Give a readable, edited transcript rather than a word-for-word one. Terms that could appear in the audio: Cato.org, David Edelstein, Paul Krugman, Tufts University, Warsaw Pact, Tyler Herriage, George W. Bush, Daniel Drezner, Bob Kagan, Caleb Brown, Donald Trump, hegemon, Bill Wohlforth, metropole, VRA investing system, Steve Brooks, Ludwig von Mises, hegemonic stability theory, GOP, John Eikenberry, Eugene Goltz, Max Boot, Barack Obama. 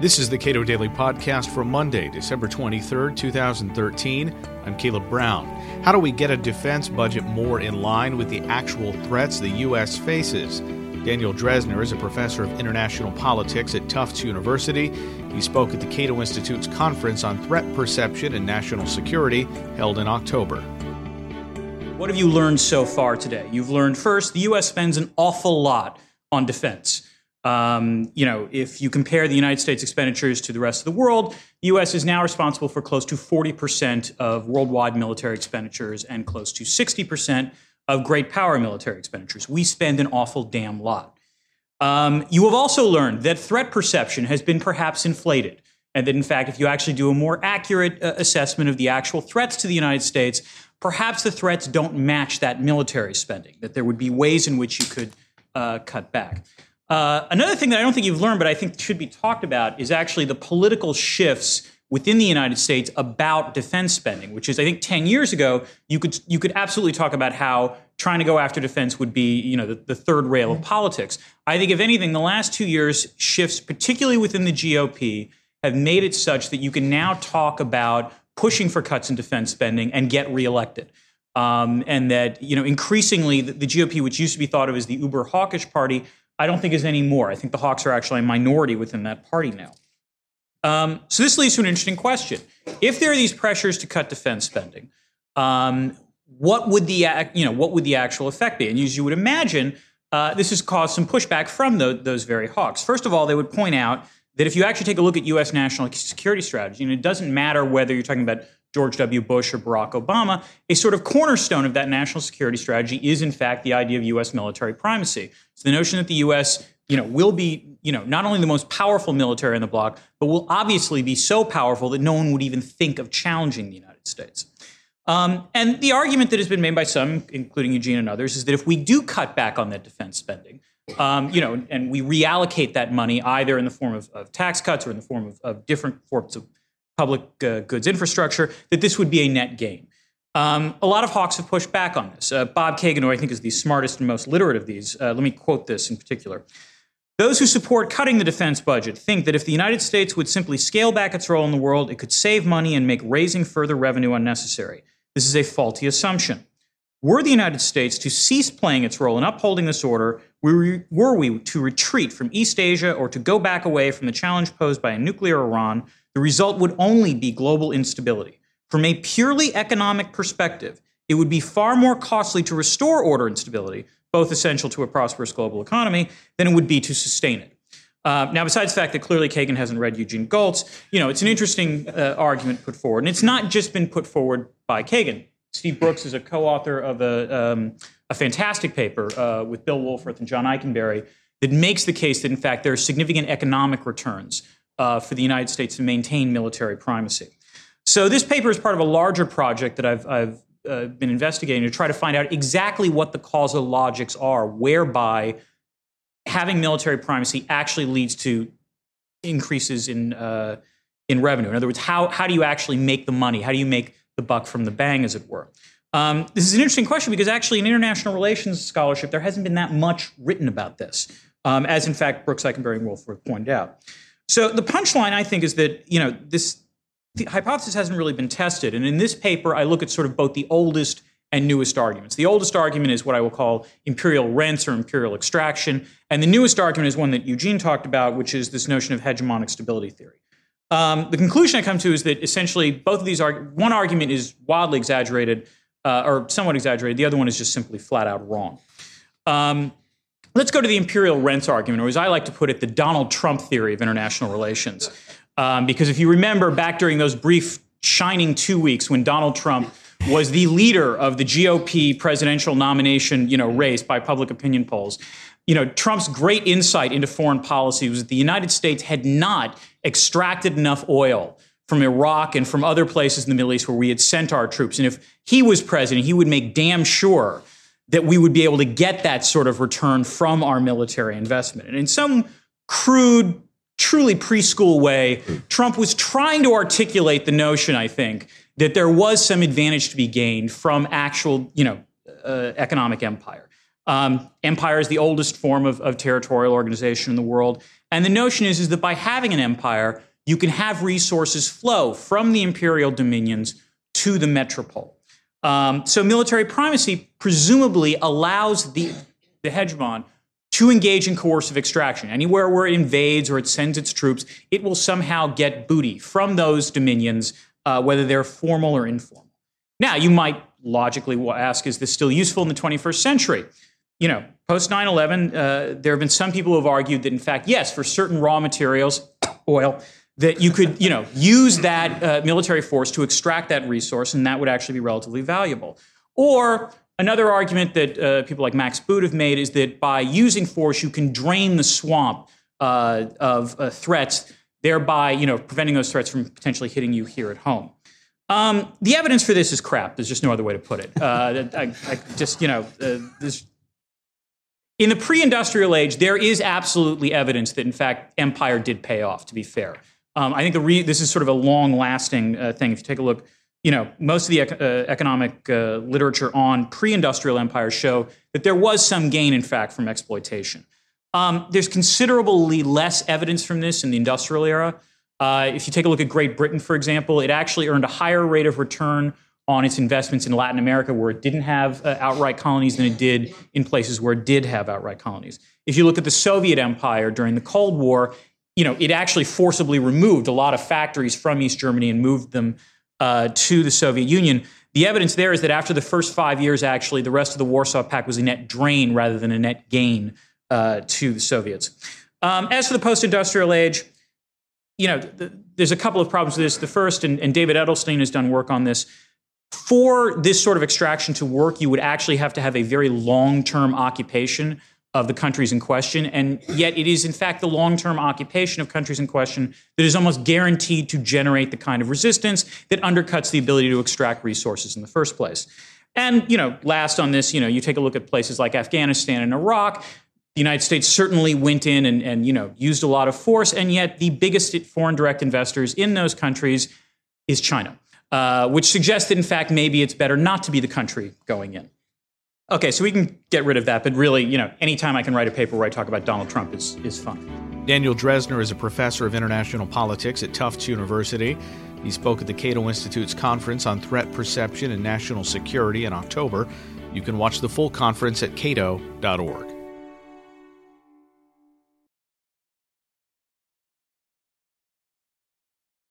This is the Cato Daily Podcast for Monday, December 23rd, 2013. I'm Caleb Brown. How do we get a defense budget more in line with the actual threats the U.S. faces? Daniel Drezner is a professor of international politics at Tufts University. He spoke at the Cato Institute's conference on threat perception and national security held in October. What have you learned so far today? You've learned, first, the U.S. spends an awful lot on defense. If you compare the United States expenditures to the rest of the world, the U.S. is now responsible for close to 40% of worldwide military expenditures and close to 60% of great power military expenditures. We spend an awful damn lot. You have also learned that threat perception has been perhaps inflated, and that, in fact, if you actually do a more accurate assessment of the actual threats to the United States, perhaps the threats don't match that military spending, that there would be ways in which you could cut back. Another thing that I don't think you've learned, but I think should be talked about, is actually the political shifts within the United States about defense spending, which is, I think, 10 years ago, you could absolutely talk about how trying to go after defense would be, the third rail of politics. I think, if anything, the last 2 years, shifts, particularly within the GOP, have made it such that you can now talk about pushing for cuts in defense spending and get reelected. And that, increasingly, the GOP, which used to be thought of as the uber hawkish party, I don't think is anymore. I think the hawks are actually a minority within that party now. So this leads to an interesting question. If there are these pressures to cut defense spending, what would the actual effect be? And as you would imagine, this has caused some pushback from those very hawks. First of all, they would point out that if you actually take a look at U.S. national security strategy, and it doesn't matter whether you're talking about George W. Bush or Barack Obama, a sort of cornerstone of that national security strategy is, in fact, the idea of U.S. military primacy. So the notion that the U.S., will be, not only the most powerful military in the bloc, but will obviously be so powerful that no one would even think of challenging the United States. And the argument that has been made by some, including Eugene and others, is that if we do cut back on that defense spending, and we reallocate that money either in the form of tax cuts or in the form of different forms of public goods infrastructure, that this would be a net gain. A lot of hawks have pushed back on this. Bob Kagan, who I think is the smartest and most literate of these, let me quote this in particular. "Those who support cutting the defense budget think that if the United States would simply scale back its role in the world, it could save money and make raising further revenue unnecessary. This is a faulty assumption. Were the United States to cease playing its role in upholding this order, were we to retreat from East Asia or to go back away from the challenge posed by a nuclear Iran, the result would only be global instability. From a purely economic perspective, it would be far more costly to restore order and stability, both essential to a prosperous global economy, than it would be to sustain it." Now, besides the fact that clearly Kagan hasn't read Eugene Goltz, it's an interesting argument put forward. And it's not just been put forward by Kagan. Steve Brooks is a co-author of a fantastic paper with Bill Wohlforth and John Eikenberry that makes the case that, in fact, there are significant economic returns for the United States to maintain military primacy. So this paper is part of a larger project that I've been investigating to try to find out exactly what the causal logics are, whereby having military primacy actually leads to increases in revenue. In other words, how do you actually make the money? How do you make the buck from the bang, as it were? This is an interesting question because actually in international relations scholarship, there hasn't been that much written about this, as in fact Brooks, Eikenberry, and Wohlforth pointed out. So the punchline, I think, is that, this hypothesis hasn't really been tested. And in this paper, I look at sort of both the oldest and newest arguments. The oldest argument is what I will call imperial rents or imperial extraction. And the newest argument is one that Eugene talked about, which is this notion of hegemonic stability theory. The conclusion I come to is that essentially both of these one argument is wildly exaggerated or somewhat exaggerated. The other one is just simply flat out wrong. Let's go to the imperial rents argument, or as I like to put it, the Donald Trump theory of international relations. Because if you remember back during those brief shining 2 weeks when Donald Trump was the leader of the GOP presidential nomination, race by public opinion polls, Trump's great insight into foreign policy was that the United States had not extracted enough oil from Iraq and from other places in the Middle East where we had sent our troops. And if he was president, he would make damn sure that we would be able to get that sort of return from our military investment. And in some crude, truly preschool way, Trump was trying to articulate the notion, I think, that there was some advantage to be gained from actual, economic empire. Empire is the oldest form of territorial organization in the world. And the notion is that by having an empire, you can have resources flow from the imperial dominions to the metropole. So military primacy presumably allows the hegemon to engage in coercive extraction. Anywhere where it invades or it sends its troops, it will somehow get booty from those dominions, whether they're formal or informal. Now, you might logically ask, is this still useful in the 21st century? You know, post 9/11, there have been some people who have argued that, in fact, yes, for certain raw materials, oil, that you could, you know, use that military force to extract that resource, and that would actually be relatively valuable. Or another argument that people like Max Boot have made is that by using force, you can drain the swamp of threats, thereby, you know, preventing those threats from potentially hitting you here at home. The evidence for this is crap. There's just no other way to put it. In the pre-industrial age, there is absolutely evidence that, in fact, empire did pay off, to be fair. I think this is sort of a long-lasting thing. If you take a look, you know, most of the economic literature on pre-industrial empires show that there was some gain, in fact, from exploitation. There's considerably less evidence from this in the industrial era. If you take a look at Great Britain, for example, it actually earned a higher rate of return on its investments in Latin America, where it didn't have outright colonies, than it did in places where it did have outright colonies. If you look at the Soviet Empire during the Cold War, you know, it actually forcibly removed a lot of factories from East Germany and moved them to the Soviet Union. The evidence there is that after the first 5 years, actually, the rest of the Warsaw Pact was a net drain rather than a net gain to the Soviets. As for the post-industrial age, you know, there's a couple of problems with this. The first, and David Edelstein has done work on this, for this sort of extraction to work, you would actually have to have a very long-term occupation of the countries in question, and yet it is, in fact, the long-term occupation of countries in question that is almost guaranteed to generate the kind of resistance that undercuts the ability to extract resources in the first place. And, you know, last on this, you know, you take a look at places like Afghanistan and Iraq. The United States certainly went in and you know, used a lot of force, and yet the biggest foreign direct investors in those countries is China, which suggests that, in fact, maybe it's better not to be the country going in. Okay, so we can get rid of that, but really, you know, anytime I can write a paper where I talk about Donald Trump is fun. Daniel Drezner is a professor of international politics at Tufts University. He spoke at the Cato Institute's conference on threat perception and national security in October. You can watch the full conference at Cato.org.